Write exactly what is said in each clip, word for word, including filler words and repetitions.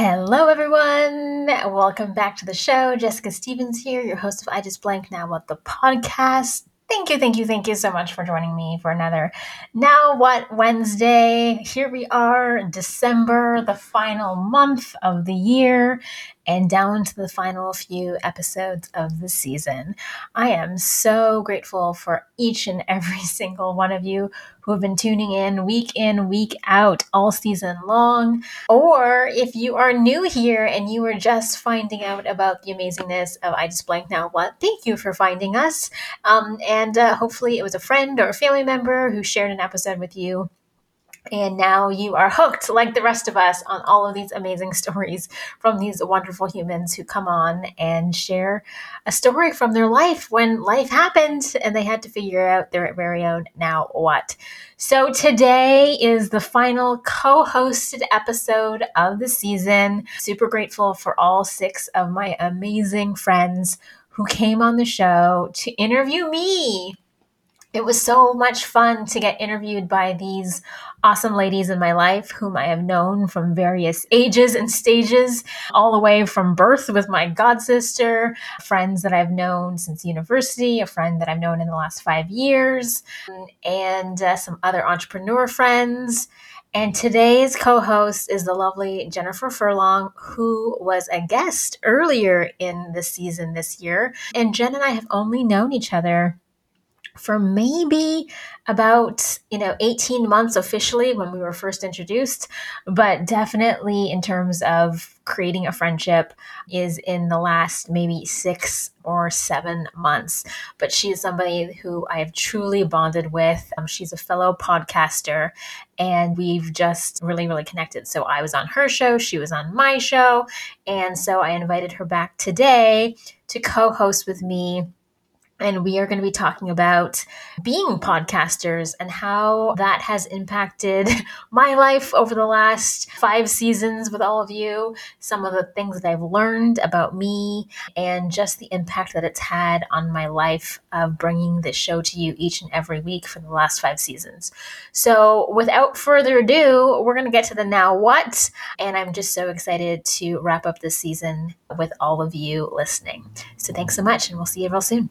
Hello, everyone. Welcome back to the show. Jessica Stevens here, your host of I Just Blank Now What, the podcast. Thank you, thank you, thank you so much for joining me for another Now What Wednesday. Here we are, December, the final month of the year, and down to the final few episodes of the season. I am so grateful for each and every single one of you who have been tuning in week in, week out, all season long. Or if you are new here and you were just finding out about the amazingness of I Just Blank Now What, thank you for finding us. Um, and uh, hopefully it was a friend or a family member who shared an episode with you. And now you are hooked, like the rest of us, on all of these amazing stories from these wonderful humans who come on and share a story from their life when life happened and they had to figure out their very own now what. So today is the final co-hosted episode of the season. Super grateful for all six of my amazing friends who came on the show to interview me. It was so much fun to get interviewed by these awesome ladies in my life whom I have known from various ages and stages, all the way from birth with my god sister, friends that I've known since university, a friend that I've known in the last five years, and uh, some other entrepreneur friends. And today's co-host is the lovely Jennifer Furlong, who was a guest earlier in the season this year. And Jen and I have only known each other for maybe about, you know, eighteen months officially when we were first introduced, but definitely in terms of creating a friendship is in the last maybe six or seven months. But she is somebody who I have truly bonded with. Um, she's a fellow podcaster and we've just really, really connected. So I was on her show, she was on my show. And so I invited her back today to co-host with me. And we are going to be talking about being podcasters and how that has impacted my life over the last five seasons with all of you, some of the things that I've learned about me, and just the impact that it's had on my life of bringing this show to you each and every week for the last five seasons. So without further ado, we're going to get to the now what, and I'm just so excited to wrap up this season with all of you listening. So thanks so much, and we'll see you real soon.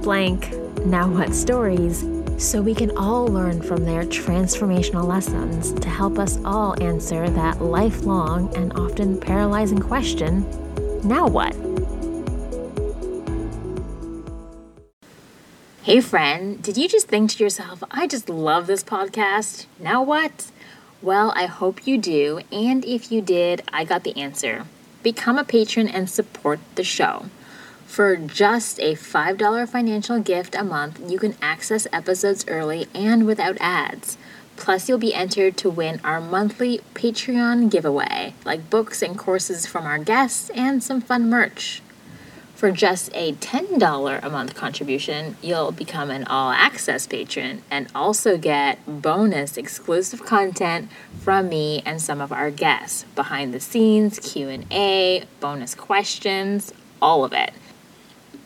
Blank Now What stories so we can all learn from their transformational lessons to help us all answer that lifelong and often paralyzing question, now what? Hey friend, did you just think to yourself, I just love this podcast, now what? Well, I hope you do, and if you did, I got the answer. Become a patron and support the show. For just a five dollars financial gift a month, you can access episodes early and without ads. Plus, you'll be entered to win our monthly Patreon giveaway, like books and courses from our guests and some fun merch. For just a ten dollars a month contribution, you'll become an all-access patron and also get bonus exclusive content from me and some of our guests, behind the scenes, Q and A, bonus questions, all of it.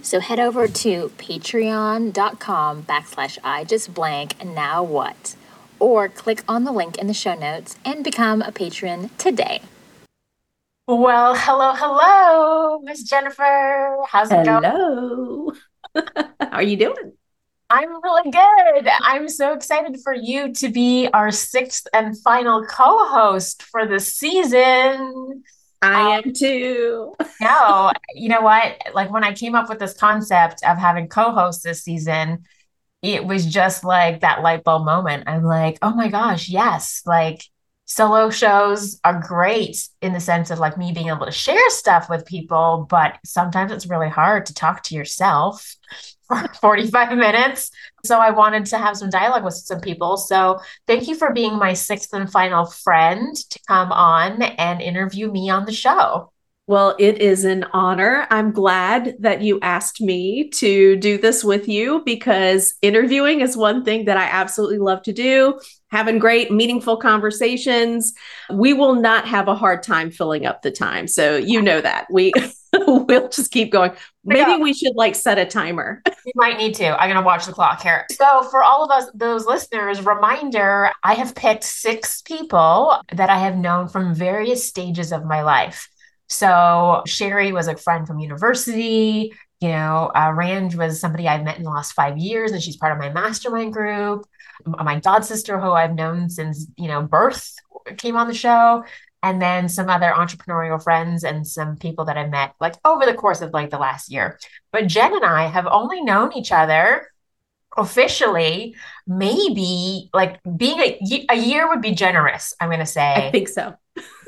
So head over to patreon.com backslash I just blank now what, or click on the link in the show notes and become a patron today. Well, hello, hello, Miss Jennifer. How's it hello. going? Hello. How are you doing? I'm really good. I'm so excited for you to be our sixth and final co-host for the season. I um, am too. No, you know what? Like when I came up with this concept of having co-hosts this season, it was just like that light bulb moment. I'm like, oh my gosh, yes. Like, solo shows are great in the sense of like me being able to share stuff with people, but sometimes it's really hard to talk to yourself for forty-five minutes. So I wanted to have some dialogue with some people. So thank you for being my sixth and final friend to come on and interview me on the show. Well, it is an honor. I'm glad that you asked me to do this with you, because interviewing is one thing that I absolutely love to do. Having great, meaningful conversations. We will not have a hard time filling up the time. So you know that. We will just keep going. Maybe we should like set a timer. You might need to. I'm going to watch the clock here. So for all of us, those listeners, reminder, I have picked six people that I have known from various stages of my life. So Sherry was a friend from university. You know, uh, Rand was somebody I've met in the last five years, and she's part of my mastermind group. My god sister, who I've known since, you know, birth, came on the show. And then some other entrepreneurial friends and some people that I met like over the course of like the last year. But Jen and I have only known each other officially, maybe like being a, a year would be generous, I'm going to say. I think so.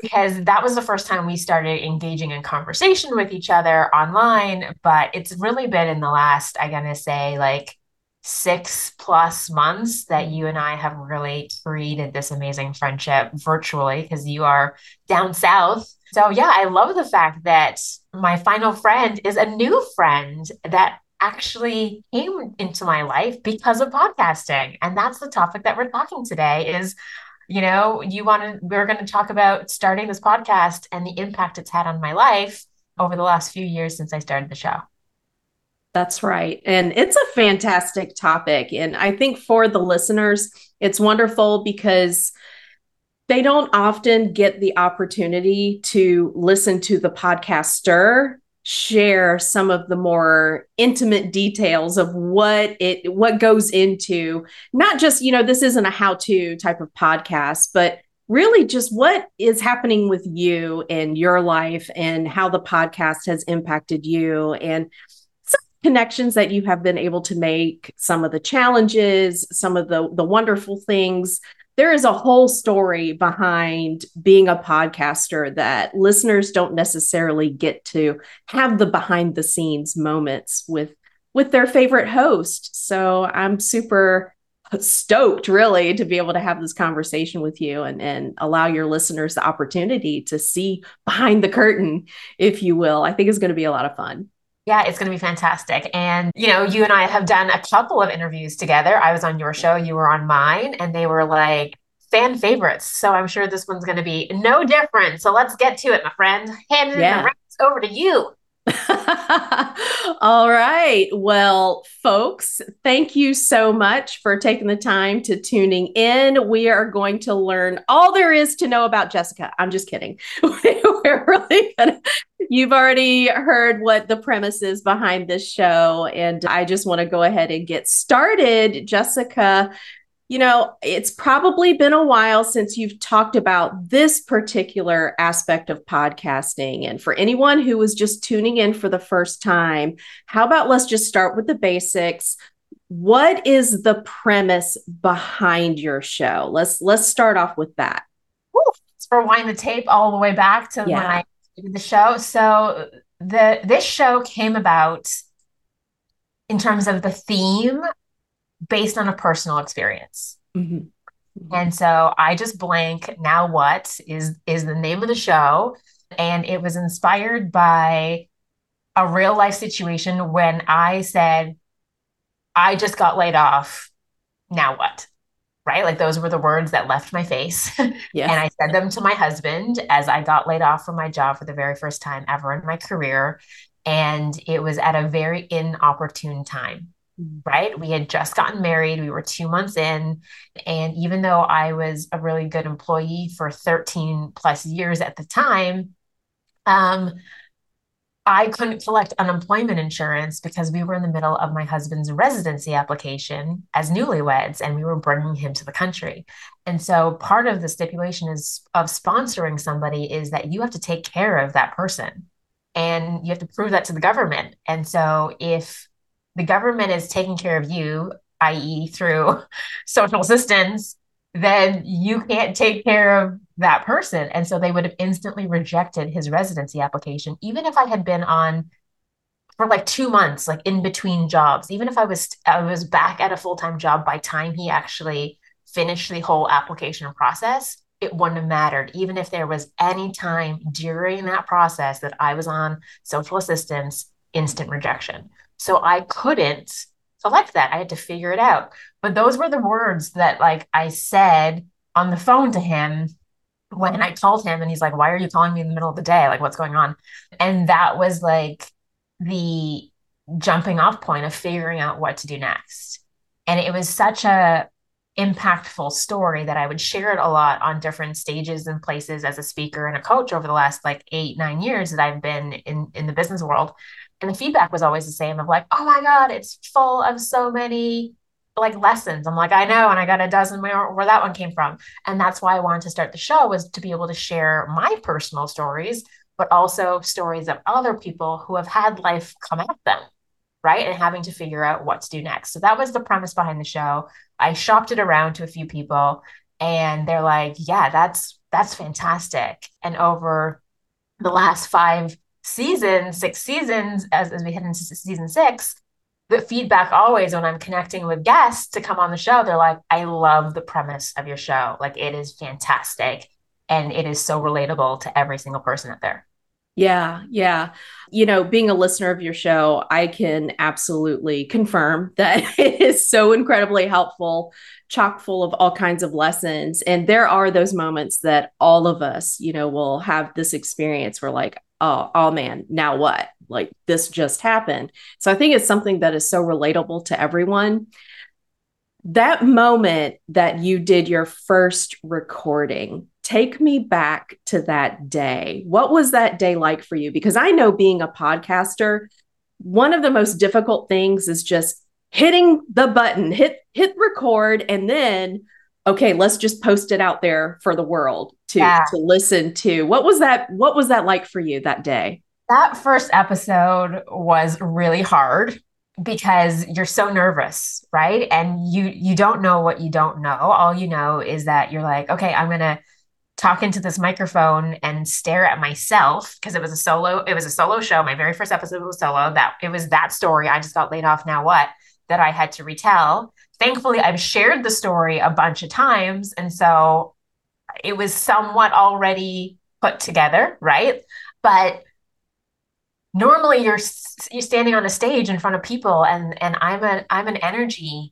Because that was the first time we started engaging in conversation with each other online. But it's really been in the last, I'm going to say like six plus months that you and I have really created this amazing friendship virtually, because you are down south. So yeah, I love the fact that my final friend is a new friend that actually came into my life because of podcasting. And that's the topic that we're talking today is, you know, you want to, we're going to talk about starting this podcast and the impact it's had on my life over the last few years since I started the show. That's right. And it's a fantastic topic. And I think for the listeners, it's wonderful because they don't often get the opportunity to listen to the podcaster share some of the more intimate details of what it, what goes into, not just, you know, this isn't a how-to type of podcast, but really just what is happening with you and your life and how the podcast has impacted you and some connections that you have been able to make, some of the challenges, some of the, the wonderful things. There is a whole story behind being a podcaster that listeners don't necessarily get to have the behind the scenes moments with, with their favorite host. So I'm super stoked really to be able to have this conversation with you and, and allow your listeners the opportunity to see behind the curtain, if you will. I think it's going to be a lot of fun. Yeah, it's going to be fantastic. And, you know, you and I have done a couple of interviews together. I was on your show, you were on mine, and they were like fan favorites. So I'm sure this one's going to be no different. So let's get to it, my friend. Handing yeah. the reins over to you. All right. Well, folks, thank you so much for taking the time to tuning in. We are going to learn all there is to know about Jessica. I'm just kidding. We're really gonna, you've already heard what the premise is behind this show. And I just want to go ahead and get started. Jessica, you know, it's probably been a while since you've talked about this particular aspect of podcasting. And for anyone who was just tuning in for the first time, how about let's just start with the basics. What is the premise behind your show? Let's let's start off with that. Ooh, let's rewind the tape all the way back to yeah. when I did the show. So the this show came about in terms of the theme based on a personal experience. Mm-hmm. Mm-hmm. And so I Just Blank Now What is, is the name of the show. And it was inspired by a real life situation when I said, I just got laid off. Now what? Right? Like those were the words that left my face. Yeah. And I said them to my husband as I got laid off from my job for the very first time ever in my career. And it was at a very inopportune time. Right? We had just gotten married. We were two months in. And even though I was a really good employee for thirteen plus years at the time, um, I couldn't collect unemployment insurance because we were in the middle of my husband's residency application as newlyweds, and we were bringing him to the country. And so part of the stipulation is of sponsoring somebody is that you have to take care of that person and you have to prove that to the government. And so if the government is taking care of you, that is through social assistance, then you can't take care of that person. And so they would have instantly rejected his residency application. Even if I had been on for like two months, like in between jobs, even if I was, I was back at a full-time job by time he actually finished the whole application process, it wouldn't have mattered. Even if there was any time during that process that I was on social assistance, instant rejection. So I couldn't select that. I had to figure it out. But those were the words that like I said on the phone to him when I called him, and he's like, why are you calling me in the middle of the day? Like, what's going on? And that was like the jumping off point of figuring out what to do next. And it was such a impactful story that I would share it a lot on different stages and places as a speaker and a coach over the last like eight, nine years that I've been in, in the business world. And the feedback was always the same of like, oh my God, it's full of so many like lessons. I'm like, I know. And I got a dozen where, where that one came from. And that's why I wanted to start the show, was to be able to share my personal stories, but also stories of other people who have had life come at them, right? And having to figure out what to do next. So that was the premise behind the show. I shopped it around to a few people and they're like, yeah, that's, that's fantastic. And over the last five seasons, six seasons, as, as we head into season six, the feedback always when I'm connecting with guests to come on the show, they're like, I love the premise of your show. Like, it is fantastic. And it is so relatable to every single person out there. Yeah. Yeah. You know, being a listener of your show, I can absolutely confirm that it is so incredibly helpful, chock full of all kinds of lessons. And there are those moments that all of us, you know, will have this experience where like, oh, oh man, now what? Like this just happened. So I think it's something that is so relatable to everyone. That moment that you did your first recording, take me back to that day. What was that day like for you? Because I know being a podcaster, one of the most difficult things is just hitting the button, hit, hit record, and then, okay, let's just post it out there for the world to, yeah. to listen to. What was that? What was that like for you that day? That first episode was really hard, because you're so nervous, right? And you, you don't know what you don't know. All you know is that you're like, okay, I'm going to talk into this microphone and stare at myself, because it was a solo, it was a solo show. My very first episode was solo. That it was that story, I just got laid off, now what, that I had to retell. Thankfully, I've shared the story a bunch of times. And so it was somewhat already put together, right? But normally you're you're standing on a stage in front of people, and and I'm a I'm an energy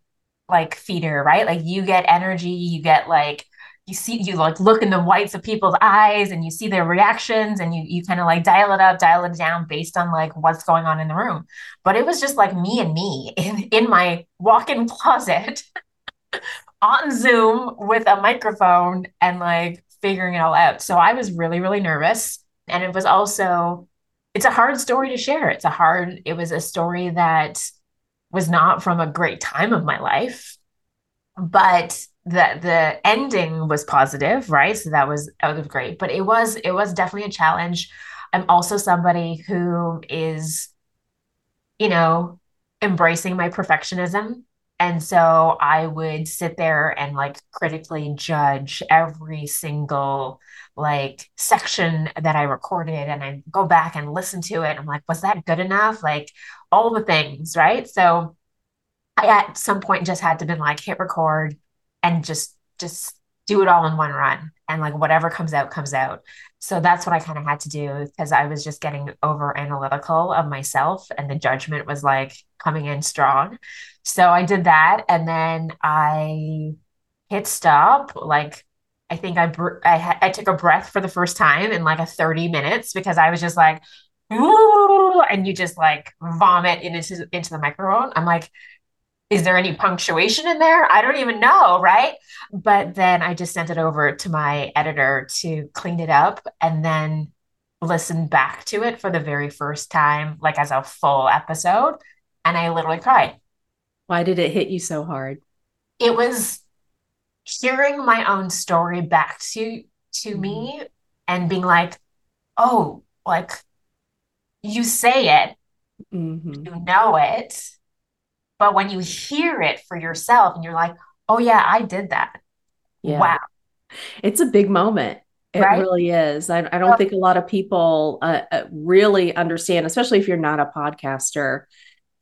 like feeder, right? Like you get energy, you get like you see, you like look in the whites of people's eyes and you see their reactions, and you, you kind of like dial it up, dial it down based on like what's going on in the room. But it was just like me and me in, in my walk-in closet on Zoom with a microphone and like figuring it all out. So I was really, really nervous. And it was also, it's a hard story to share. It's a hard, it was a story that was not from a great time of my life, but that the ending was positive, right? So that was, that was great, but it was, it was definitely a challenge. I'm also somebody who is, you know, embracing my perfectionism. And so I would sit there and like critically judge every single like section that I recorded, and I go back and listen to it. And I'm like, was that good enough? Like all the things, right? So I at some point just had to been like, hit record, and just, just do it all in one run. And like, whatever comes out, comes out. So that's what I kind of had to do, because I was just getting over analytical of myself, and the judgment was like coming in strong. So I did that. And then I hit stop. Like, I think I, br- I, ha- I took a breath for the first time in like a thirty minutes, because I was just like, ooh, and you just like vomit into, into the microphone. I'm like, is there any punctuation in there? I don't even know, right? But then I just sent it over to my editor to clean it up, and then listened back to it for the very first time, like as a full episode. And I literally cried. Why did it hit you so hard? It was hearing my own story back to, to mm-hmm. me, and being like, oh, like you say it, mm-hmm. you know it. But when you hear it for yourself and you're like, oh yeah, I did that. Yeah. Wow. It's a big moment. It right? really is. I, I don't think a lot of people uh, really understand, especially if you're not a podcaster,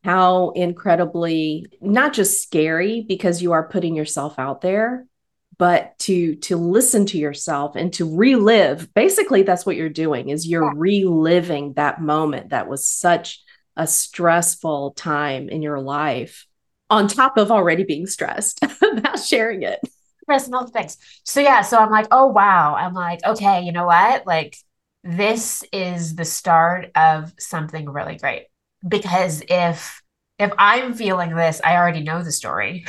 how incredibly, not just scary because you are putting yourself out there, but to, to listen to yourself and to relive. Basically, that's what you're doing, is you're reliving that moment that was such a stressful time in your life, on top of already being stressed about sharing it. Personal things. So yeah, so I'm like, oh, wow. I'm like, okay, you know what? Like, this is the start of something really great. Because if, if I'm feeling this, I already know the story.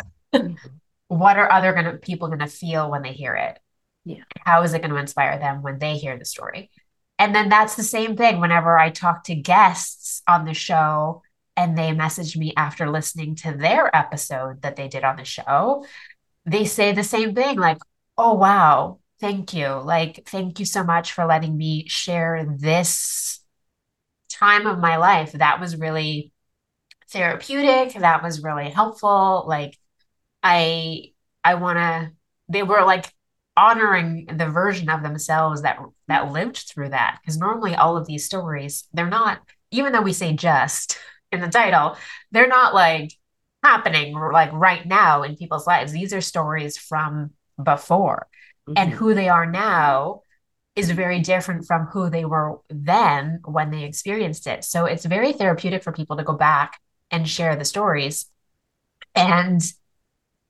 What are other gonna, people going to feel when they hear it? Yeah. How is it going to inspire them when they hear the story? And then that's the same thing whenever I talk to guests on the show and they message me after listening to their episode that they did on the show. They say the same thing, like, oh, wow, thank you. Like, thank you so much for letting me share this time of my life. That was really therapeutic. That was really helpful. Like, I, I want to, they were like honoring the version of themselves that, that lived through that. Because normally all of these stories, they're not, even though we say just in the title, they're not like happening like right now in people's lives. These are stories from before, mm-hmm. and who they are now is very different from who they were then when they experienced it. So it's very therapeutic for people to go back and share the stories. And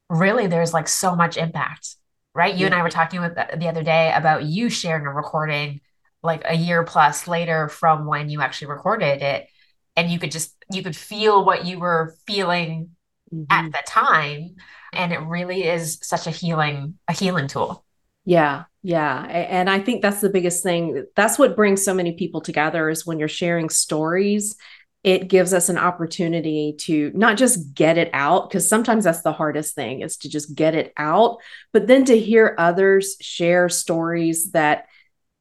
really there's like so much impact, right? You yeah. and I were talking with the, the other day about you sharing a recording like a year plus later from when you actually recorded it. And you could just, you could feel what you were feeling mm-hmm. at the time. And it really is such a healing, a healing tool. Yeah. Yeah. And I think that's the biggest thing. That's what brings so many people together, is when you're sharing stories, it gives us an opportunity to not just get it out, because sometimes that's the hardest thing, is to just get it out, but then to hear others share stories that,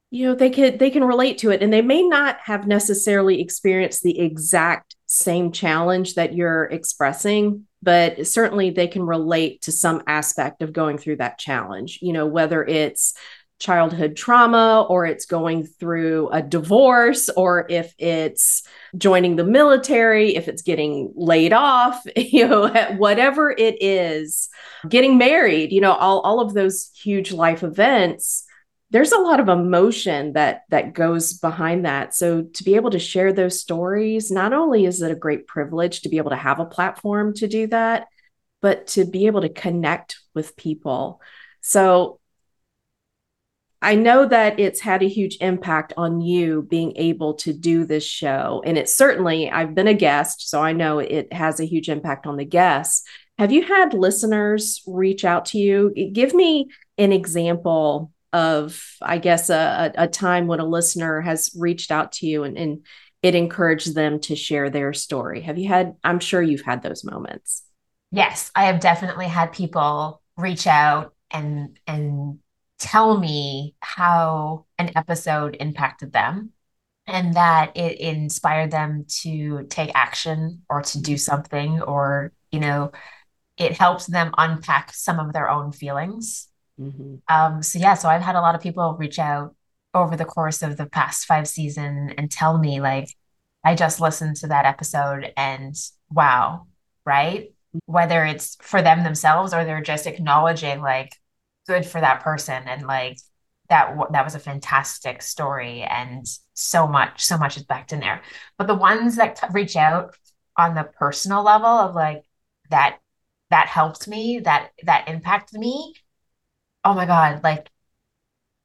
you know, they could, they can relate to it, and they may not have necessarily experienced the exact same challenge that you're expressing, but certainly they can relate to some aspect of going through that challenge, you know, whether it's childhood trauma, or it's going through a divorce, or if it's joining the military, if it's getting laid off, you know, whatever it is, getting married, you know, all, all of those huge life events, there's a lot of emotion that that goes behind that. So to be able to share those stories, not only is it a great privilege to be able to have a platform to do that, but to be able to connect with people. So I know that it's had a huge impact on you being able to do this show. And it certainly, I've been a guest, so I know it has a huge impact on the guests. Have you had listeners reach out to you? Give me an example of, I guess, a, a time when a listener has reached out to you and, and it encouraged them to share their story. Have you had, I'm sure you've had those moments. Yes, I have definitely had people reach out and, and tell me how an episode impacted them and that it inspired them to take action or to do something, or, you know, it helps them unpack some of their own feelings. Mm-hmm. Um, so yeah, so I've had a lot of people reach out over the course of the past five season and tell me, like, I just listened to that episode and wow, right? Whether it's for them themselves or they're just acknowledging, like, good for that person. And like, that, that was a fantastic story. And so much, so much is packed in there. But the ones that t- reach out on the personal level of like, that, that helped me, that, that impacted me. Oh my God, like,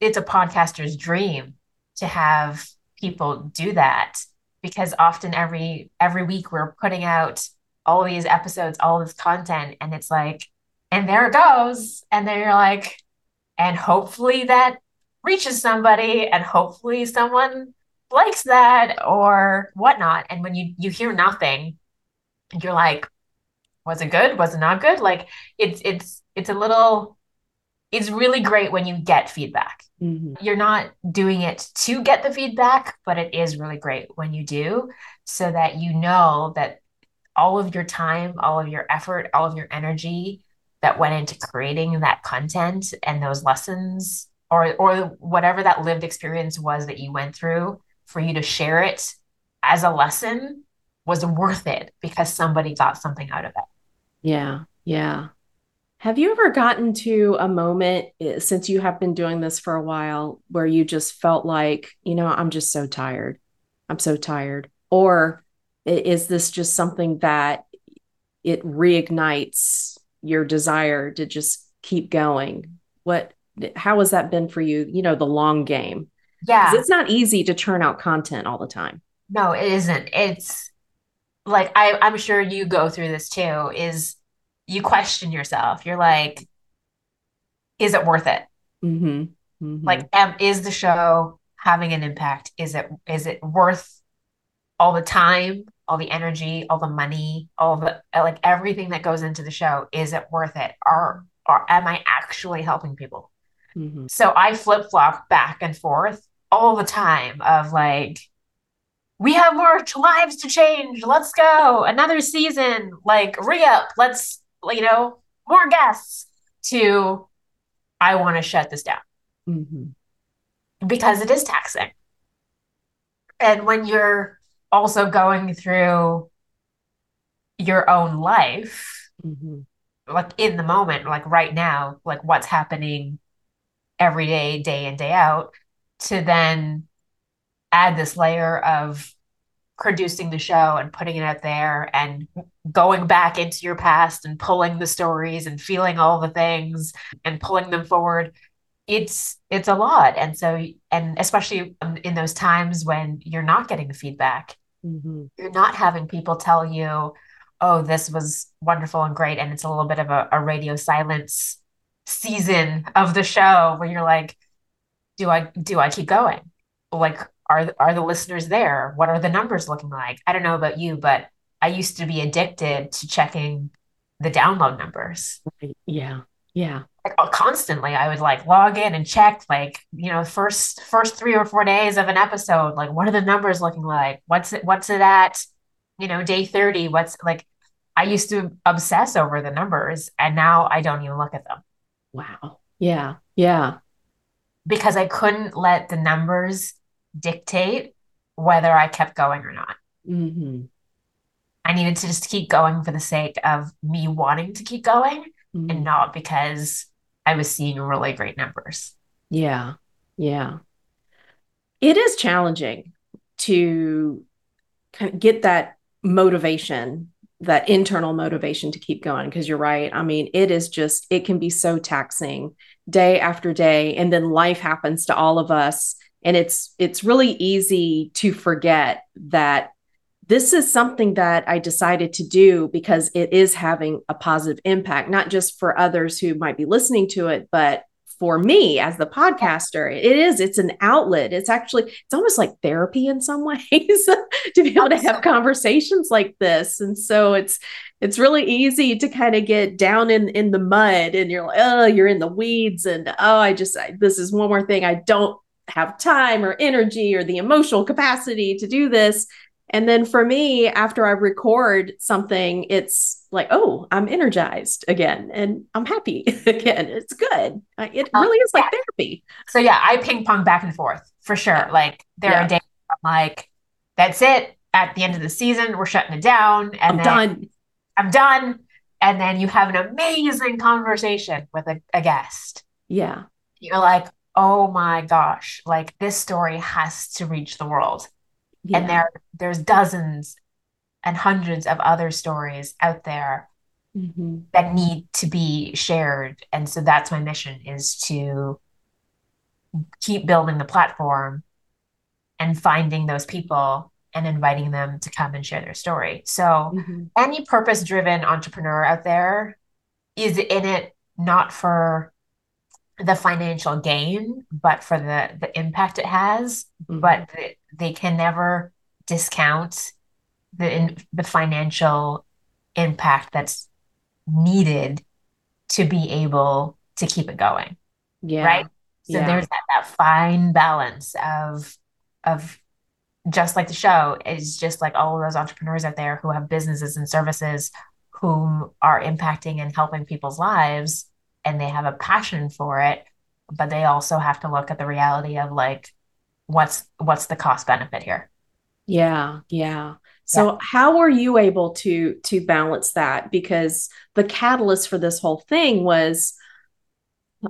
it's a podcaster's dream to have people do that, because often every, every week we're putting out all these episodes, all this content, and it's like, and there it goes. And then you're like, and hopefully that reaches somebody, and hopefully someone likes that or whatnot. And when you, you hear nothing, you're like, was it good? Was it not good? Like, it's, it's, it's a little, it's really great when you get feedback. Mm-hmm. You're not doing it to get the feedback, but it is really great when you do, so that you know that all of your time, all of your effort, all of your energy that went into creating that content and those lessons, or or whatever that lived experience was that you went through, for you to share it as a lesson was worth it because somebody got something out of it. Yeah. Yeah. Have you ever gotten to a moment, since you have been doing this for a while, where you just felt like, you know, I'm just so tired. I'm so tired. Or is this just something that it reignites your desire to just keep going? What, how has that been for you? You know, the long game. Yeah. 'Cause it's not easy to churn out content all the time. No, it isn't. It's like, I, I'm sure you go through this too, is you question yourself. You're like, is it worth it? Mm-hmm. Mm-hmm. Like, am, is the show having an impact? Is it, is it worth all the time, all the energy, all the money, all the, like everything that goes into the show? Is it worth it? Or, or am I actually helping people? Mm-hmm. So I flip-flop back and forth all the time of like, we have more lives to change. Let's go. Another season, like re-up. Let's, you know, more guests, to I want to shut this down. Mm-hmm. Because it is taxing. And when you're also going through your own life, mm-hmm. like in the moment, like right now, like what's happening every day, day in, day out, to then add this layer of producing the show and putting it out there and going back into your past and pulling the stories and feeling all the things and pulling them forward. It's, it's a lot. And so, and especially in those times when you're not getting the feedback, mm-hmm. you're not having people tell you, oh, this was wonderful and great. And it's a little bit of a, a radio silence season of the show where you're like, do I, do I keep going? Like, are, are the listeners there? What are the numbers looking like? I don't know about you, but I used to be addicted to checking the download numbers. Yeah. Yeah. Like, constantly. I would like log in and check, like, you know, first, first three or four days of an episode, like what are the numbers looking like? What's it, what's it at, you know, day thirty, what's like, I used to obsess over the numbers and now I don't even look at them. Wow. Yeah. Yeah. Because I couldn't let the numbers dictate whether I kept going or not. Mm-hmm. I needed to just keep going for the sake of me wanting to keep going, mm-hmm. and not because I was seeing really great numbers. Yeah. Yeah. It is challenging to kind of get that motivation, that internal motivation to keep going. 'Cause you're right. I mean, it is just, it can be so taxing day after day. And then life happens to all of us. And it's, it's really easy to forget that this is something that I decided to do because it is having a positive impact, not just for others who might be listening to it, but for me as the podcaster, it is, it's an outlet. It's actually, it's almost like therapy in some ways to be able to have conversations like this. And so it's, it's really easy to kind of get down in, in the mud and you're like, oh, you're in the weeds. And, oh, I just, I, this is one more thing. I don't have time or energy or the emotional capacity to do this. And then for me, after I record something, it's like, oh, I'm energized again and I'm happy again. It's good. It really is um, like yeah. therapy. So yeah, I ping pong back and forth for sure. Like there yeah. are days I'm like, that's it. At the end of the season, we're shutting it down. And I'm done. I'm done. And then you have an amazing conversation with a, a guest. Yeah. You're like, oh my gosh, like this story has to reach the world. Yeah. And there, there's dozens and hundreds of other stories out there, mm-hmm. that need to be shared. And so that's my mission, is to keep building the platform and finding those people and inviting them to come and share their story. So mm-hmm. any purpose-driven entrepreneur out there is in it not for the financial gain, but for the, the impact it has, mm-hmm. but the, they can never discount the in, the financial impact that's needed to be able to keep it going. Yeah. Right. So yeah. there's that, that fine balance of, of just like the show is just like all of those entrepreneurs out there who have businesses and services whom are impacting and helping people's lives, and they have a passion for it, but they also have to look at the reality of like, what's, what's the cost benefit here? Yeah. Yeah. So yeah. How were you able to, to balance that? Because the catalyst for this whole thing was,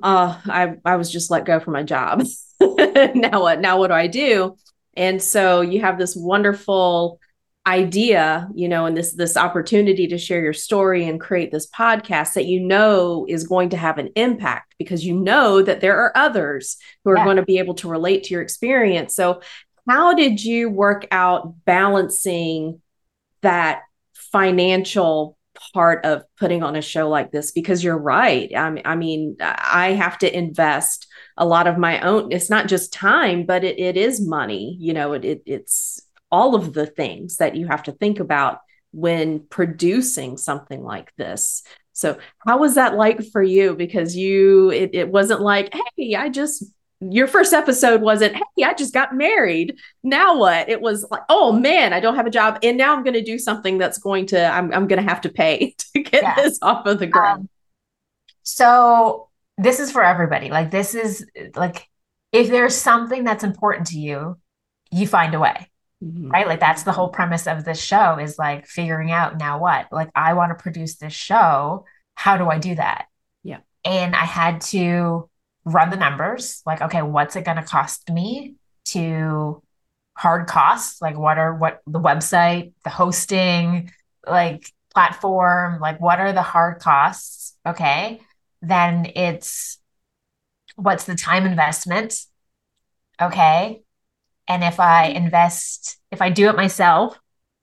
uh, I, I was just let go from my job. Now what, now what do I do? And so you have this wonderful idea, you know, and this, this opportunity to share your story and create this podcast that, you know, is going to have an impact because you know that there are others who are yeah. going to be able to relate to your experience. So how did you work out balancing that financial part of putting on a show like this? Because you're right. I, I mean, I have to invest a lot of my own. It's not just time, but it, it is money. You know, it, it it's all of the things that you have to think about when producing something like this. So how was that like for you? Because you, it, it wasn't like, hey, I just... Your first episode wasn't, hey, I just got married. Now what? It was like, oh man, I don't have a job. And now I'm going to do something that's going to, I'm I'm going to have to pay to get yeah. this off of the ground. Um, so this is for everybody. Like this is like, if there's something that's important to you, you find a way, mm-hmm. right? Like that's the whole premise of this show is like figuring out now what, like I want to produce this show. How do I do that? Yeah. And I had to run the numbers, like, okay, what's it going to cost me to hard costs? Like what are, what the website, the hosting, like platform, like what are the hard costs? Okay. Then it's, what's the time investment? Okay. And if I invest, if I do it myself,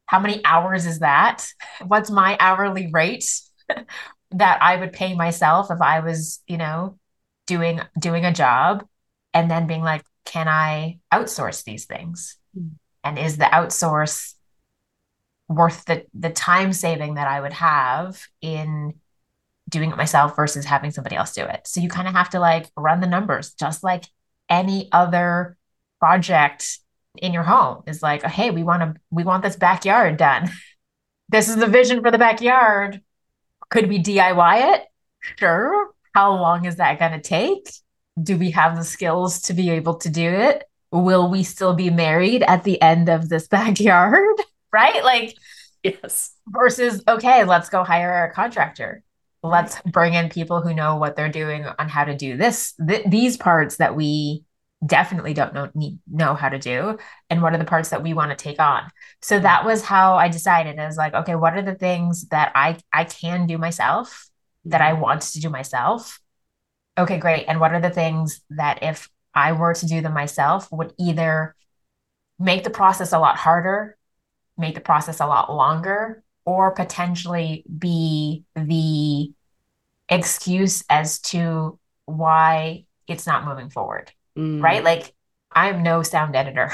how many hours is that? What's my hourly rate that I would pay myself if I was, you know, doing, doing a job, and then being like, can I outsource these things? Mm. And is the outsource worth the, the time saving that I would have in doing it myself versus having somebody else do it? So you kind of have to like run the numbers, just like any other project in your home is like, oh, hey, we want to, we want this backyard done. This is the vision for the backyard. Could we D I Y it? Sure. How long is that going to take? Do we have the skills to be able to do it? Will we still be married at the end of this backyard? Right? Like, yes. Versus, okay, let's go hire a contractor. Let's bring in people who know what they're doing on how to do this, th- these parts that we definitely don't know, need, know how to do. And what are the parts that we want to take on? So that was how I decided. I was like, okay, what are the things that I, I can do myself? That I want to do myself. Okay, great. And what are the things that if I were to do them myself would either make the process a lot harder, make the process a lot longer, or potentially be the excuse as to why it's not moving forward, mm. right? Like I'm no sound editor,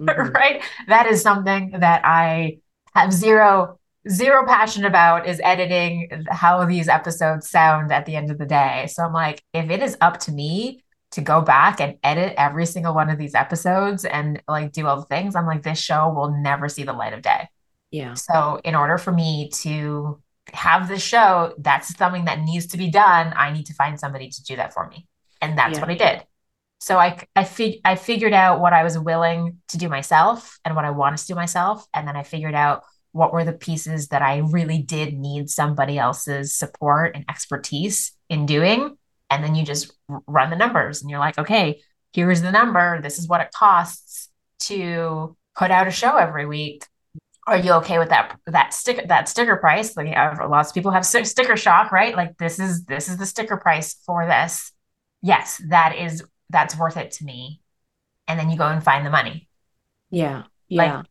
mm-hmm. right? That is something that I have zero Zero passion about is editing how these episodes sound at the end of the day. So I'm like, if it is up to me to go back and edit every single one of these episodes and like do all the things, I'm like, this show will never see the light of day. Yeah. So in order for me to have this show, that's something that needs to be done. I need to find somebody to do that for me. And that's yeah. what I did. So I, I, fig- I figured out what I was willing to do myself and what I wanted to do myself. And then I figured out what were the pieces that I really did need somebody else's support and expertise in doing? And then you just run the numbers and you're like, okay, here's the number. This is what it costs to put out a show every week. Are you okay with that, that sticker, that sticker price? Like lots of people have sticker shock, right? Like this is, this is the sticker price for this. Yes, that is, that's worth it to me. And then you go and find the money. Yeah. Yeah. Like,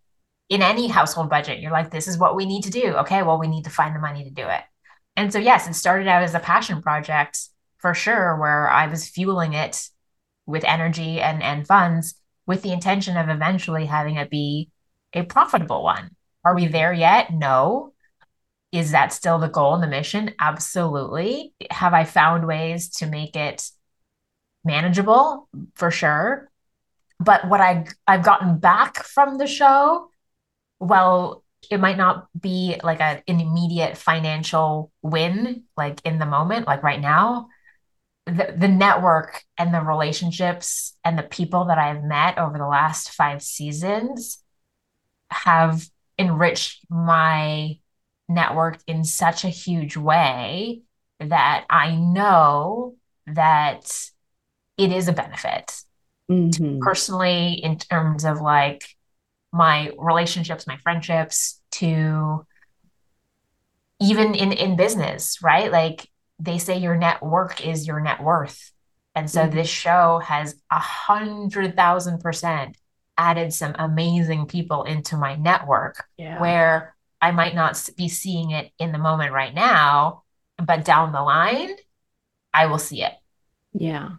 in any household budget, you're like, this is what we need to do. Okay, well, we need to find the money to do it. And so, yes, it started out as a passion project for sure, where I was fueling it with energy and, and funds with the intention of eventually having it be a profitable one. Are we there yet? No. Is that still the goal and the mission? Absolutely. Have I found ways to make it manageable? For sure. But what I, I've gotten back from the show, well, it might not be like a, an immediate financial win, like in the moment, like right now, the, the network and the relationships and the people that I've met over the last five seasons have enriched my network in such a huge way that I know that it is a benefit mm-hmm. to personally, in terms of like my relationships, my friendships, to even in, in business, right? Like they say your network is your net worth. And so mm-hmm. this show has a hundred thousand percent added some amazing people into my network yeah. where I might not be seeing it in the moment right now, but down the line, I will see it. Yeah.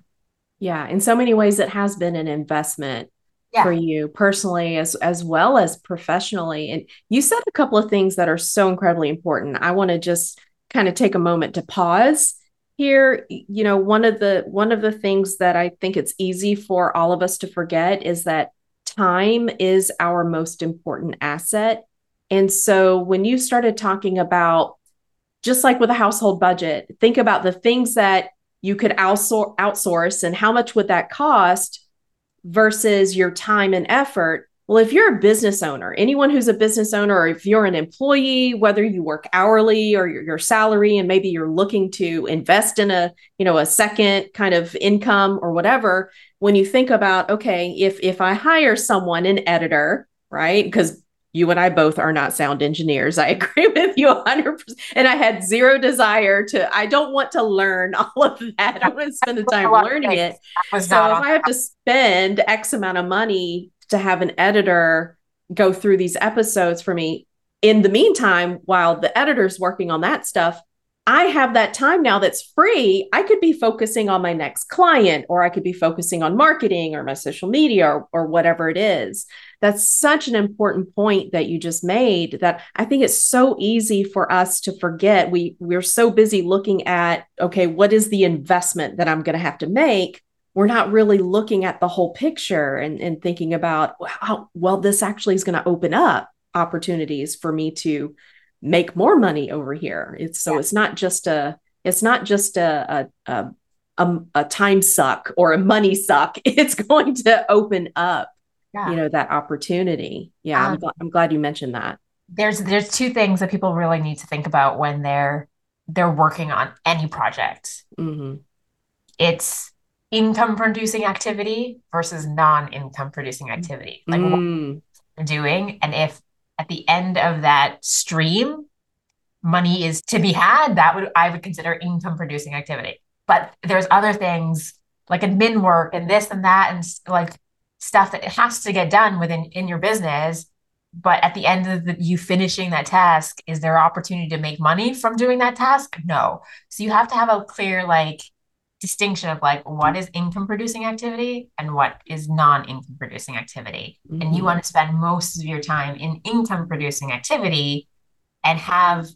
Yeah. In so many ways, it has been an investment yeah. for you personally, as, as well as professionally. And you said a couple of things that are so incredibly important. I want to just kind of take a moment to pause here. You know, one of the, one of the things that I think it's easy for all of us to forget is that time is our most important asset. And so when you started talking about, just like with a household budget, think about the things that you could outsource, outsource and how much would that cost versus your time and effort. Well, if you're a business owner, anyone who's a business owner, or if you're an employee, whether you work hourly or your, your salary, and maybe you're looking to invest in a, you know, a second kind of income or whatever, when you think about, okay, if, if I hire someone, an editor, right? Because you and I both are not sound engineers. I agree with you one hundred percent. And I had zero desire to, I don't want to learn all of that. I want to spend the time learning it. So if I have to spend X amount of money to have an editor go through these episodes for me, in the meantime, while the editor's working on that stuff, I have that time now that's free. I could be focusing on my next client, or I could be focusing on marketing or my social media, or, or whatever it is. That's such an important point that you just made, that I think it's so easy for us to forget. We, we're so busy looking at, okay, what is the investment that I'm going to have to make? We're not really looking at the whole picture and, and thinking about, wow, well, this actually is going to open up opportunities for me to make more money over here. It's so yeah. it's not just a, it's not just a, a, a, a time suck or a money suck. It's going to open up, yeah. you know, that opportunity. Yeah. Um, I'm, gl- I'm glad you mentioned that. There's, there's two things that people really need to think about when they're, they're working on any project. Mm-hmm. It's income producing activity versus non-income producing activity. Like mm. what you're doing. And if, at the end of that stream, money is to be had, that would, I would consider income producing activity. But there's other things like admin work and this and that, and like stuff that has to get done within in your business. But at the end of the, you finishing that task, is there opportunity to make money from doing that task? No. So you have to have a clear like distinction of like, what is income producing activity and what is non-income producing activity. Mm-hmm. And you want to spend most of your time in income producing activity and have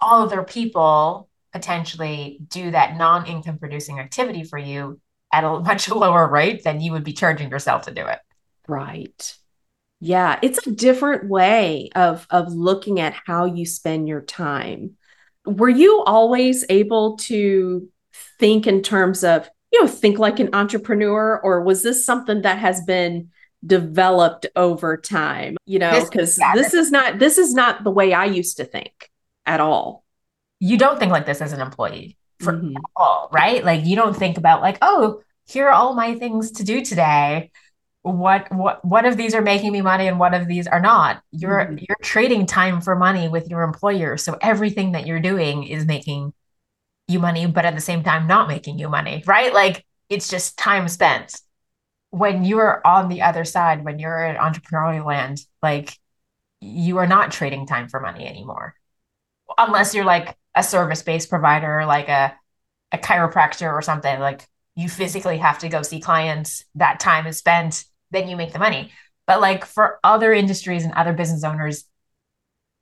all other people potentially do that non-income producing activity for you at a much lower rate than you would be charging yourself to do it. Right. Yeah. It's a different way of, of looking at how you spend your time. Were you always able to think in terms of, you know, think like an entrepreneur, or was this something that has been developed over time? You know, because this, yeah, this, this is not, this is not the way I used to think at all. You don't think like this as an employee for mm-hmm. at all, right? Like you don't think about like, oh, here are all my things to do today. What, what, what of these are making me money and what of these are not? You're, mm-hmm. you're trading time for money with your employer. So everything that you're doing is making you money, but at the same time, not making you money, right? Like it's just time spent. When you are on the other side, when you're in entrepreneurial land, like you are not trading time for money anymore, unless you're like a service-based provider, like a, a chiropractor or something, like you physically have to go see clients, that time is spent, then you make the money. But like for other industries and other business owners,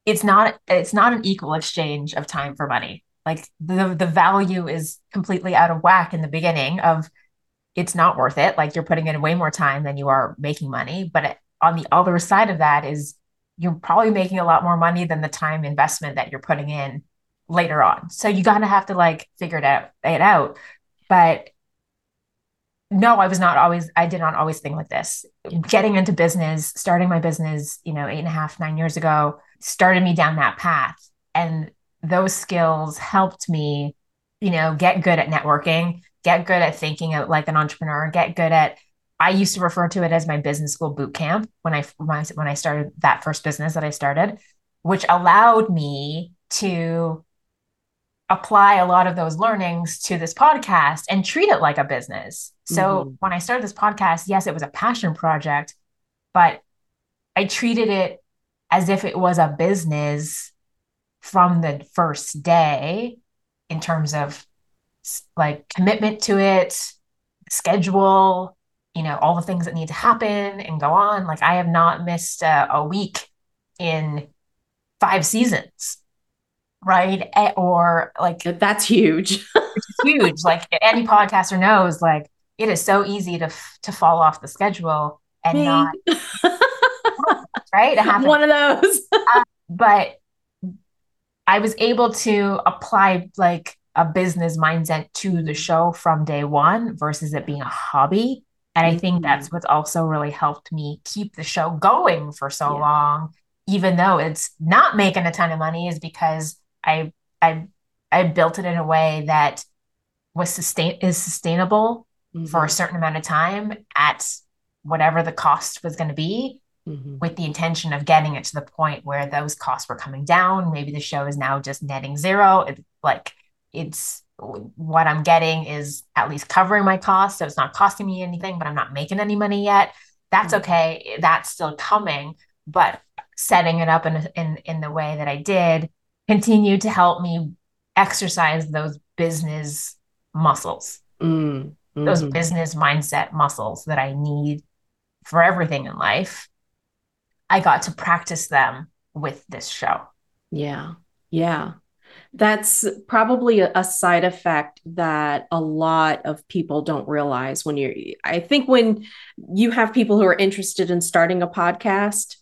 it's not, it's not an equal exchange of time for money. Like the, the value is completely out of whack in the beginning of it's not worth it. Like you're putting in way more time than you are making money. But on the other side of that is you're probably making a lot more money than the time investment that you're putting in later on. So you gotta have to like figure it out, it out. But no, I was not always, I did not always think like this. Getting into business, starting my business, you know, eight and a half, nine years ago, started me down that path. And those skills helped me, you know, get good at networking, get good at thinking of, like an entrepreneur, get good at, I used to refer to it as my business school boot camp when I, when I started that first business that I started, which allowed me to apply a lot of those learnings to this podcast and treat it like a business. So mm-hmm. when I started this podcast, yes, it was a passion project, but I treated it as if it was a business from the first day in terms of like commitment to it, schedule, you know, all the things that need to happen and go on. Like I have not missed uh, a week in five seasons. Right. Or like, that's huge. It's huge. Like any podcaster knows, like it is so easy to, to fall off the schedule and Me. not, right. One of those. uh, but I was able to apply like a business mindset to the show from day one versus it being a hobby. And mm-hmm. I think that's what's also really helped me keep the show going for so yeah. long, even though it's not making a ton of money, is because I I I built it in a way that was sustain is sustainable mm-hmm. for a certain amount of time at whatever the cost was going to be, mm-hmm. with the intention of getting it to the point where those costs were coming down. Maybe the show is now just netting zero. It, like it's what I'm getting is at least covering my costs, so it's not costing me anything, but I'm not making any money yet. That's mm-hmm. okay. That's still coming, but setting it up in in in the way that I did continue to help me exercise those business muscles, mm, mm-hmm. those business mindset muscles that I need for everything in life. I got to practice them with this show. Yeah. Yeah. That's probably a side effect that a lot of people don't realize when you're, I think when you have people who are interested in starting a podcast,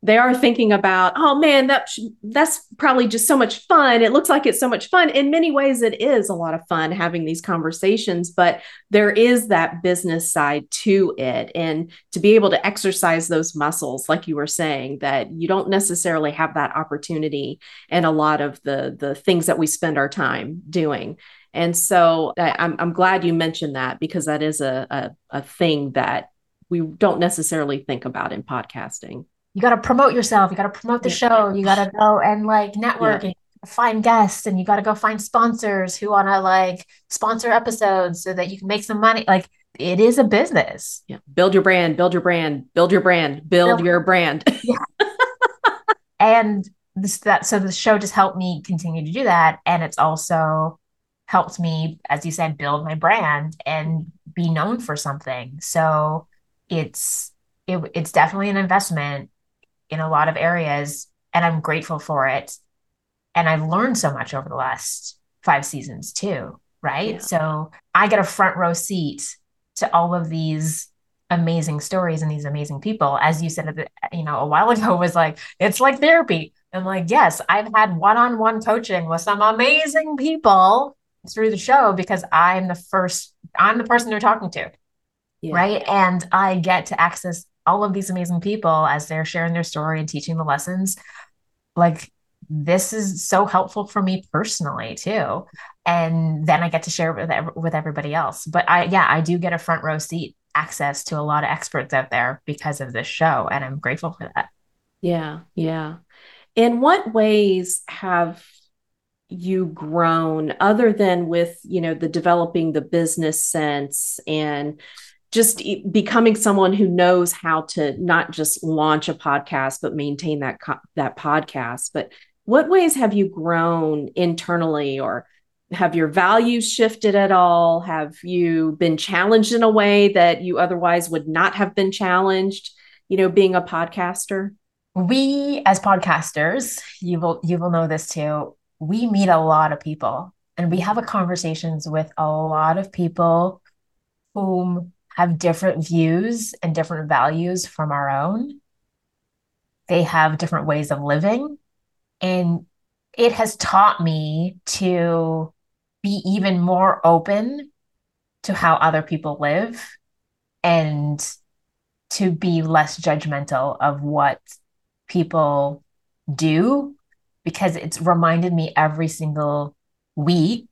they are thinking about, oh man, that sh- that's probably just so much fun. It looks like it's so much fun. In many ways, it is a lot of fun having these conversations, but there is that business side to it. And to be able to exercise those muscles, like you were saying, that you don't necessarily have that opportunity in a lot of the, the things that we spend our time doing. And so I, I'm, I'm glad you mentioned that, because that is a, a, a thing that we don't necessarily think about in podcasting. You got to promote yourself. You got to promote the show. You got to go and like network yeah. and find guests, and you got to go find sponsors who want to like sponsor episodes so that you can make some money. Like it is a business. Yeah. Build your brand, build your brand, build your brand, build, build. your brand. Yeah. And this, that, so the show just helped me continue to do that. And it's also helped me, as you said, build my brand and be known for something. So it's, it, it's definitely an investment in a lot of areas, and I'm grateful for it. And I've learned so much over the last five seasons too, right? Yeah. So I get a front row seat to all of these amazing stories and these amazing people. As you said, you know, a while ago was like, it's like therapy. I'm like, yes, I've had one-on-one coaching with some amazing people through the show, because I'm the first, I'm the person they're talking to, yeah. right? And I get to access all of these amazing people as they're sharing their story and teaching the lessons. Like this is so helpful for me personally too. And then I get to share it with, with everybody else. But I, yeah, I do get a front row seat access to a lot of experts out there because of this show. And I'm grateful for that. Yeah. Yeah. In what ways have you grown, other than with, you know, the developing the business sense and just becoming someone who knows how to not just launch a podcast, but maintain that, co- that podcast. But what ways have you grown internally, or have your values shifted at all? Have you been challenged in a way that you otherwise would not have been challenged, you know, being a podcaster? We as podcasters, you will, you will know this too. We meet a lot of people, and we have a conversations with a lot of people whom have different views and different values from our own. they have different ways of living. And it has taught me to be even more open to how other people live and to be less judgmental of what people do, because it's reminded me every single week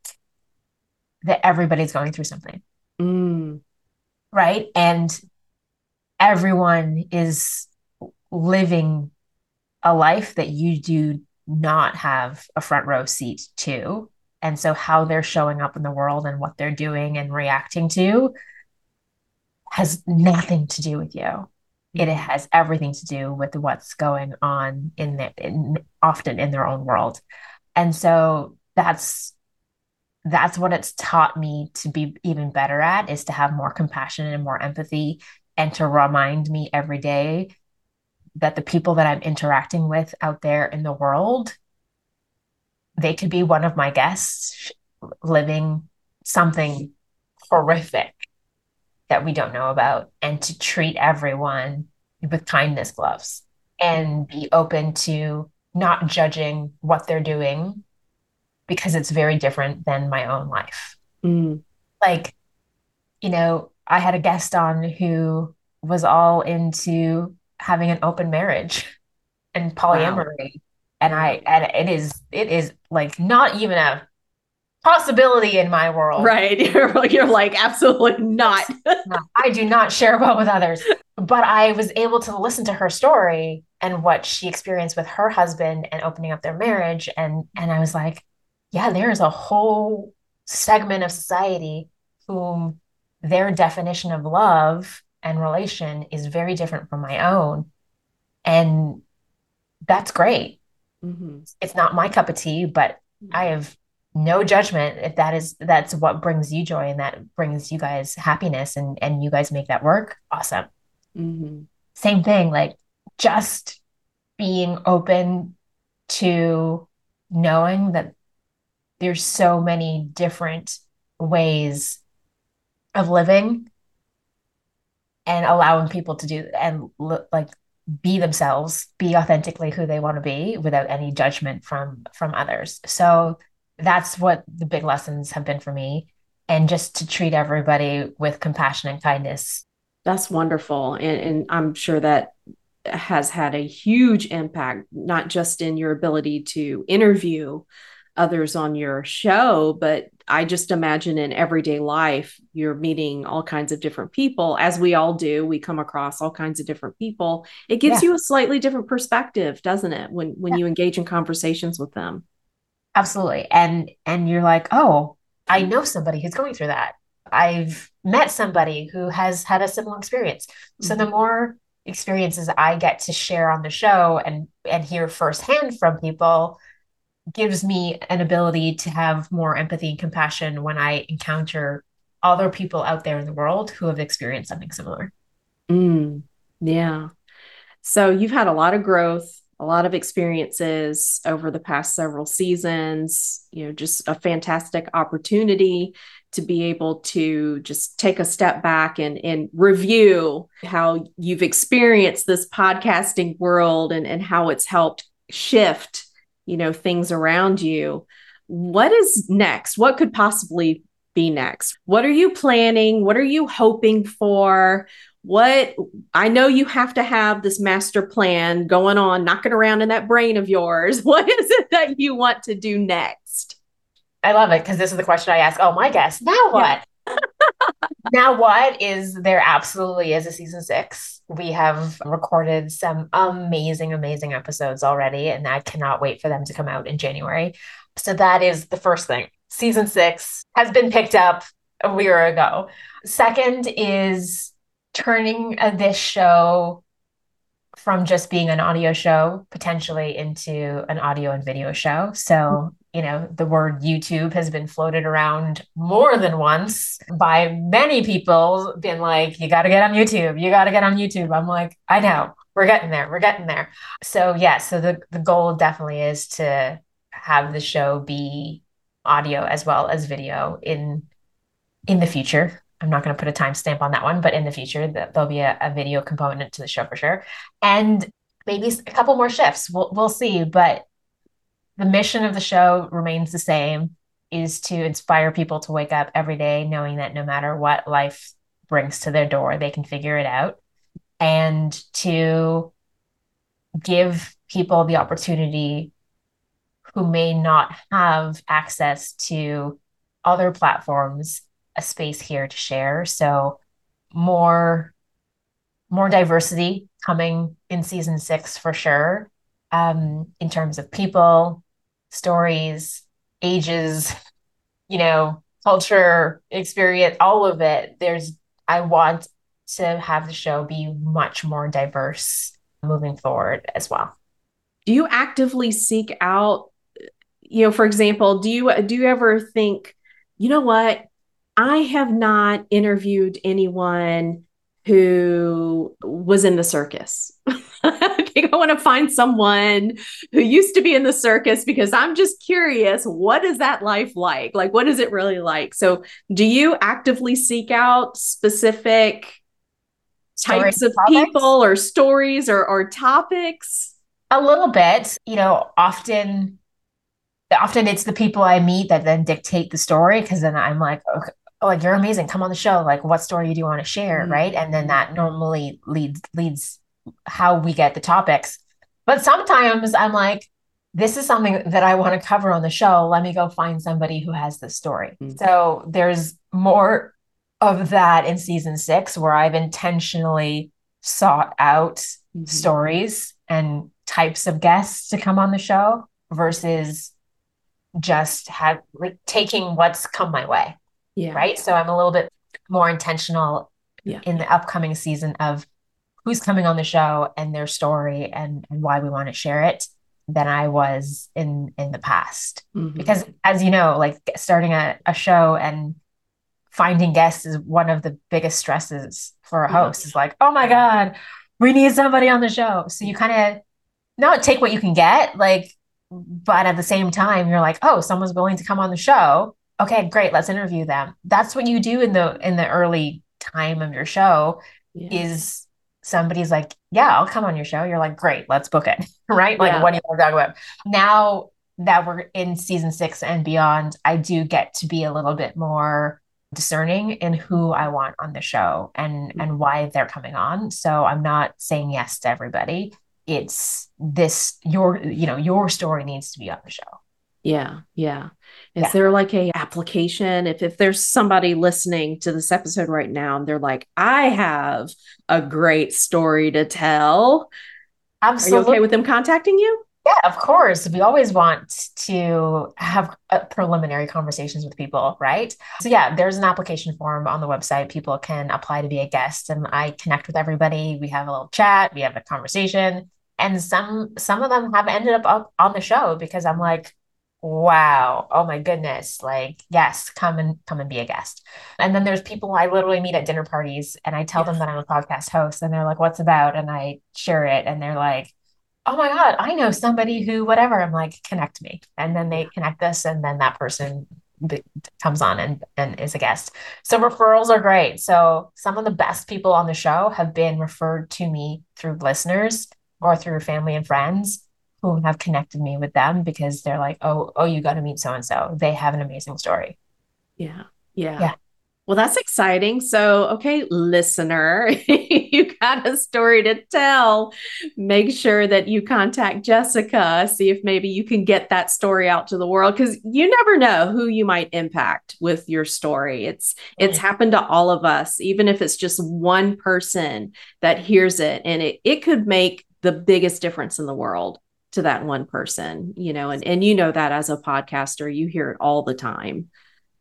that everybody's going through something. Mm. Right? And everyone is living a life that you do not have a front row seat to. And so how they're showing up in the world and what they're doing and reacting to has nothing to do with you. It has everything to do with what's going on in, the, in often in their own world. And so that's, that's what it's taught me to be even better at, is to have more compassion and more empathy, and to remind me every day that the people that I'm interacting with out there in the world, they could be one of my guests living something horrific that we don't know about, and to treat everyone with kindness gloves and be open to not judging what they're doing, because it's very different than my own life. Mm. Like, you know, I had a guest on who was all into having an open marriage and polyamory. Wow. And I, and it is, it is like not even a possibility in my world. Right. You're, you're like, absolutely not. I do not share well with others, but I was able to listen to her story and what she experienced with her husband and opening up their marriage. And, and I was like, yeah, there is a whole segment of society whom their definition of love and relation is very different from my own. And that's great. Mm-hmm. It's not my cup of tea, but I have no judgment if that is, that's what brings you joy and that brings you guys happiness, and, and you guys make that work. Awesome. Mm-hmm. Same thing, like just being open to knowing that there's so many different ways of living, and allowing people to do and look, like be themselves, be authentically who they want to be without any judgment from, from others. So that's what the big lessons have been for me. And just to treat everybody with compassion and kindness. That's wonderful. And, and I'm sure that has had a huge impact, not just in your ability to interview others on your show, but I just imagine in everyday life, you're meeting all kinds of different people. As we all do, we come across all kinds of different people. It gives yeah. you a slightly different perspective, doesn't it? When, when yeah. you engage in conversations with them. Absolutely. And, and you're like, oh, I know somebody who's going through that. I've met somebody who has had a similar experience. Mm-hmm. So the more experiences I get to share on the show and, and hear firsthand from people, gives me an ability to have more empathy and compassion when I encounter other people out there in the world who have experienced something similar. Mm, yeah. So you've had a lot of growth, a lot of experiences over the past several seasons, you know, just a fantastic opportunity to be able to just take a step back and, and review how you've experienced this podcasting world and, and how it's helped shift, you know, things around you. What is next? What could possibly be next? What are you planning? What are you hoping for? What, I know you have to have this master plan going on, knocking around in that brain of yours. What is it that you want to do next? I love it, because this is the question I ask all my guests. Now what? Yeah. Now what is, there absolutely is a season six. We have recorded some amazing, amazing episodes already, and I cannot wait for them to come out in January. So that is the first thing. Season six has been picked up a year ago. Second is turning this show from just being an audio show potentially into an audio and video show. So, you know, the word YouTube has been floated around more than once by many people, been like, you got to get on YouTube. You got to get on YouTube. I'm like, I know, we're getting there. We're getting there. So yeah, so the, the goal definitely is to have the show be audio as well as video in, in the future. I'm not going to put a timestamp on that one, but in the future, there'll be a, a video component to the show for sure. And maybe a couple more shifts. We'll, we'll see. But the mission of the show remains the same, is to inspire people to wake up every day knowing that no matter what life brings to their door, they can figure it out, and to give people the opportunity who may not have access to other platforms, a space here to share. So more, more diversity coming in season six for sure. Um, in terms of people, stories, ages, you know, culture, experience, all of it. There's, I want to have the show be much more diverse moving forward as well. Do you actively seek out, you know, for example, do you, do you ever think, you know what, I have not interviewed anyone who was in the circus. I think I want to find someone who used to be in the circus because I'm just curious, what is that life like? Like, what is it really like? So do you actively seek out specific types Story of topics? people or stories or, or topics? A little bit, you know, often, often it's the people I meet that then dictate the story. Cause then I'm like, okay, oh, like, you're amazing. Come on the show. Like, what story do you want to share? Mm-hmm. Right. And then that normally leads, leads how we get the topics. But sometimes I'm like, this is something that I want to cover on the show. Let me go find somebody who has this story. Mm-hmm. So there's more of that in season six, where I've intentionally sought out mm-hmm. stories and types of guests to come on the show versus just have like, taking what's come my way. Yeah. Right. So I'm a little bit more intentional yeah. in the upcoming season of who's coming on the show and their story and, and why we want to share it than I was in, in the past. Mm-hmm. Because as you know, like starting a, a show and finding guests is one of the biggest stresses for a host. Mm-hmm. It's like, oh my God, we need somebody on the show. So you kind of not take what you can get, like, but at the same time, you're like, oh, someone's willing to come on the show. Okay, great. Let's interview them. That's what you do in the, in the early time of your show yeah. is somebody's like, yeah, I'll come on your show. You're like, great, let's book it. Right. Like yeah. what do you want to talk about? Now that we're in season six and beyond, I do get to be a little bit more discerning in who I want on the show and, mm-hmm. and why they're coming on. So I'm not saying yes to everybody. It's this, your, you know, your story needs to be on the show. Yeah. Yeah. Is yeah. there like a application? If, if there's somebody listening to this episode right now and they're like, I have a great story to tell. Absolutely. Are you okay with them contacting you? Yeah, of course. We always want to have uh, preliminary conversations with people, right? So yeah, there's an application form on the website. People can apply to be a guest and I connect with everybody. We have a little chat, we have a conversation, and some, some of them have ended up, up on the show because I'm like, wow, oh my goodness. Like, yes, come and come and be a guest. And then there's people I literally meet at dinner parties and I tell yes. them that I'm a podcast host and they're like, what's about? And I share it. And they're like, oh my God, I know somebody who, whatever. I'm like, connect me. And then they connect us. And then that person b- comes on and, and is a guest. So referrals are great. So some of the best people on the show have been referred to me through listeners or through family and friends who have connected me with them because they're like, oh, oh, you got to meet so-and-so. They have an amazing story. Yeah. Yeah. Yeah. Well, that's exciting. So, okay, listener, you got a story to tell. Make sure that you contact Jessica, see if maybe you can get that story out to the world, because you never know who you might impact with your story. It's it's happened to all of us, even if it's just one person that hears it, and it, it could make the biggest difference in the world to that one person, you know, and, and you know that as a podcaster, you hear it all the time,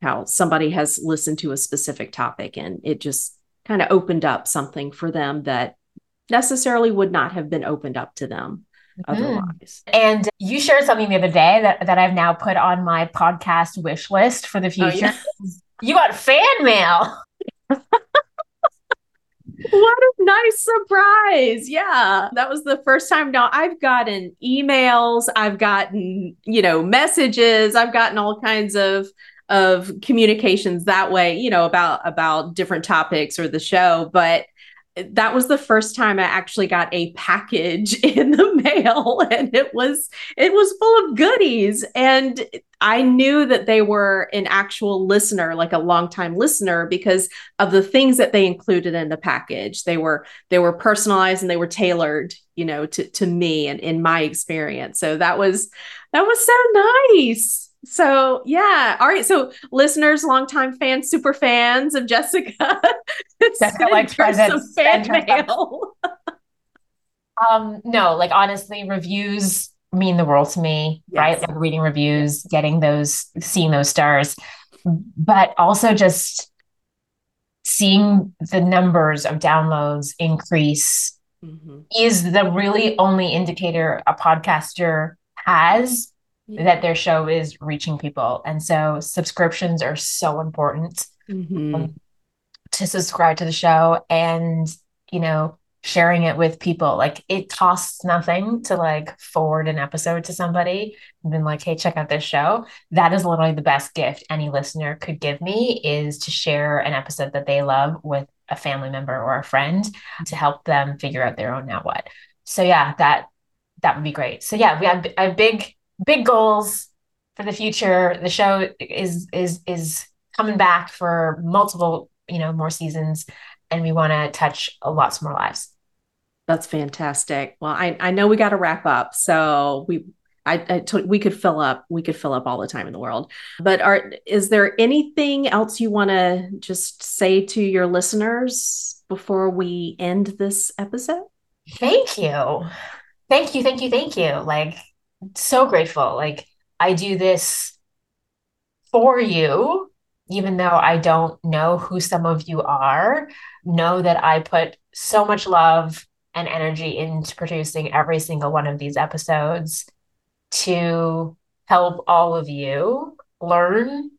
how somebody has listened to a specific topic and it just kind of opened up something for them that necessarily would not have been opened up to them mm-hmm. otherwise. And you shared something the other day that, that I've now put on my podcast wish list for the future. Oh, yeah. You got fan mail. What a nice surprise. Yeah. That was the first time. Now I've gotten emails, I've gotten, you know, messages, I've gotten all kinds of, of communications that way, you know, about, about different topics or the show, but that was the first time I actually got a package in the mail, and it was, it was full of goodies. And I knew that they were an actual listener, like a longtime listener, because of the things that they included in the package. They were, they were personalized and they were tailored, you know, to, to me and in my experience. So that was, that was so nice. So yeah. All right. So listeners, longtime fans, super fans of Jessica, send like her some fan mail. um, no, like honestly, reviews mean the world to me, yes. right? Like reading reviews, getting those, seeing those stars, but also just seeing the numbers of downloads increase mm-hmm. is the really only indicator a podcaster has that their show is reaching people. And so subscriptions are so important mm-hmm. um, to subscribe to the show and, you know, sharing it with people. Like it costs nothing to like forward an episode to somebody and been like, hey, check out this show. That is literally the best gift any listener could give me, is to share an episode that they love with a family member or a friend to help them figure out their own now what. So yeah, that, that would be great. So yeah, we have a big, Big goals for the future. The show is is is coming back for multiple, you know, more seasons, and we want to touch a lots more lives. That's fantastic. Well, I I know we got to wrap up, so we I, I t- we could fill up we could fill up all the time in the world. But are is there anything else you want to just say to your listeners before we end this episode? Thank you, thank you, thank you, thank you. Like. So grateful. Like I do this for you, even though I don't know who some of you are. Know that I put so much love and energy into producing every single one of these episodes to help all of you learn,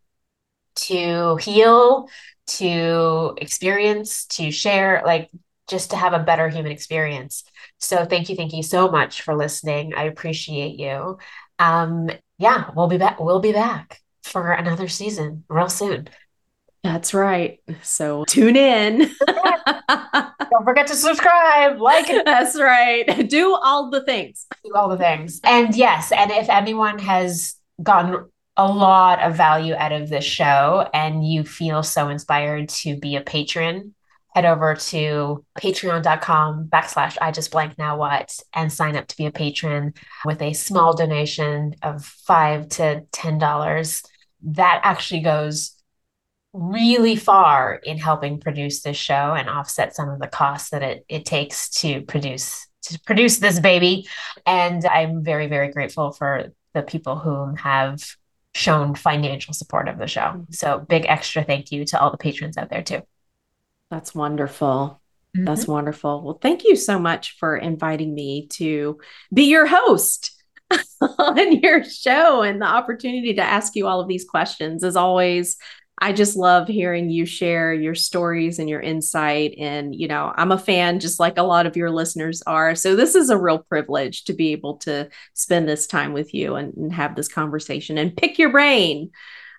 to heal, to experience, to share, like just to have a better human experience. So thank you. Thank you so much for listening. I appreciate you. Um, yeah, we'll be back. We'll be back for another season real soon. That's right. So tune in. Don't forget to subscribe, like it. That's right. Do all the things. Do all the things. And yes. And if anyone has gotten a lot of value out of this show and you feel so inspired to be a patron, head over to patreon.com backslash I just blank now what and sign up to be a patron with a small donation of five to ten dollars. That actually goes really far in helping produce this show and offset some of the costs that it, it takes to produce, to produce this baby. And I'm very, very grateful for the people who have shown financial support of the show. So big extra thank you to all the patrons out there too. That's wonderful. Mm-hmm. That's wonderful. Well, thank you so much for inviting me to be your host on your show, and the opportunity to ask you all of these questions. As always, I just love hearing you share your stories and your insight. And, you know, I'm a fan, just like a lot of your listeners are. So this is a real privilege to be able to spend this time with you and, and have this conversation and pick your brain.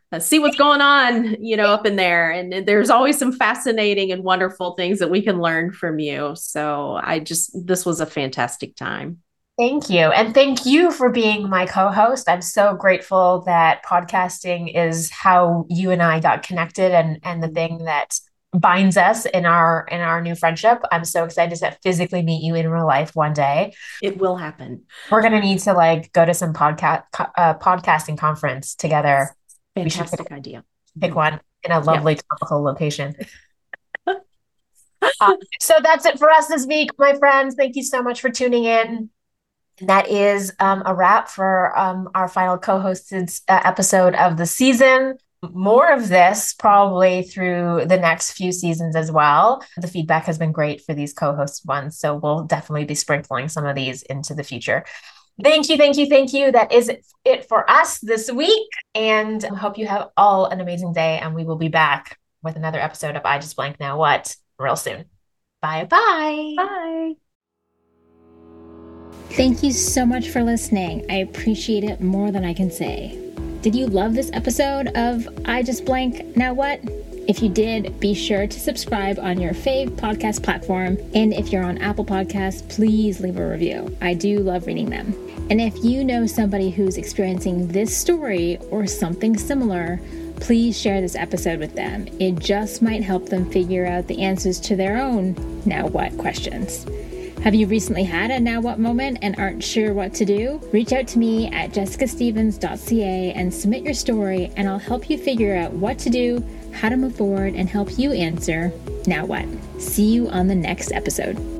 Uh, see what's going on, you know, up in there. And, and there's always some fascinating and wonderful things that we can learn from you. So I just, this was a fantastic time. Thank you. And thank you for being my co-host. I'm so grateful that podcasting is how you and I got connected, and, and the thing that binds us in our, in our new friendship. I'm so excited to physically meet you in real life one day. It will happen. We're going to need to like go to some podcast, uh, podcasting conference together. Fantastic we should pick, idea. Pick one in a lovely yeah. tropical location. uh, so that's it for us this week, my friends. Thank you so much for tuning in. And that is um, a wrap for um, our final co-hosted uh, episode of the season. More of this probably through the next few seasons as well. The feedback has been great for these co-hosted ones. So we'll definitely be sprinkling some of these into the future. Thank you, thank you, thank you. That is it for us this week. And I hope you have all an amazing day. And we will be back with another episode of I Just Blank Now What real soon. Bye-bye. Bye. Thank you so much for listening. I appreciate it more than I can say. Did you love this episode of I Just Blank Now What? If you did, be sure to subscribe on your fave podcast platform. And if you're on Apple Podcasts, please leave a review. I do love reading them. And if you know somebody who's experiencing this story or something similar, please share this episode with them. It just might help them figure out the answers to their own now what questions. Have you recently had a now what moment and aren't sure what to do? Reach out to me at jessica stephens dot c a and submit your story, and I'll help you figure out what to do, how to move forward, and help you answer now what. See you on the next episode.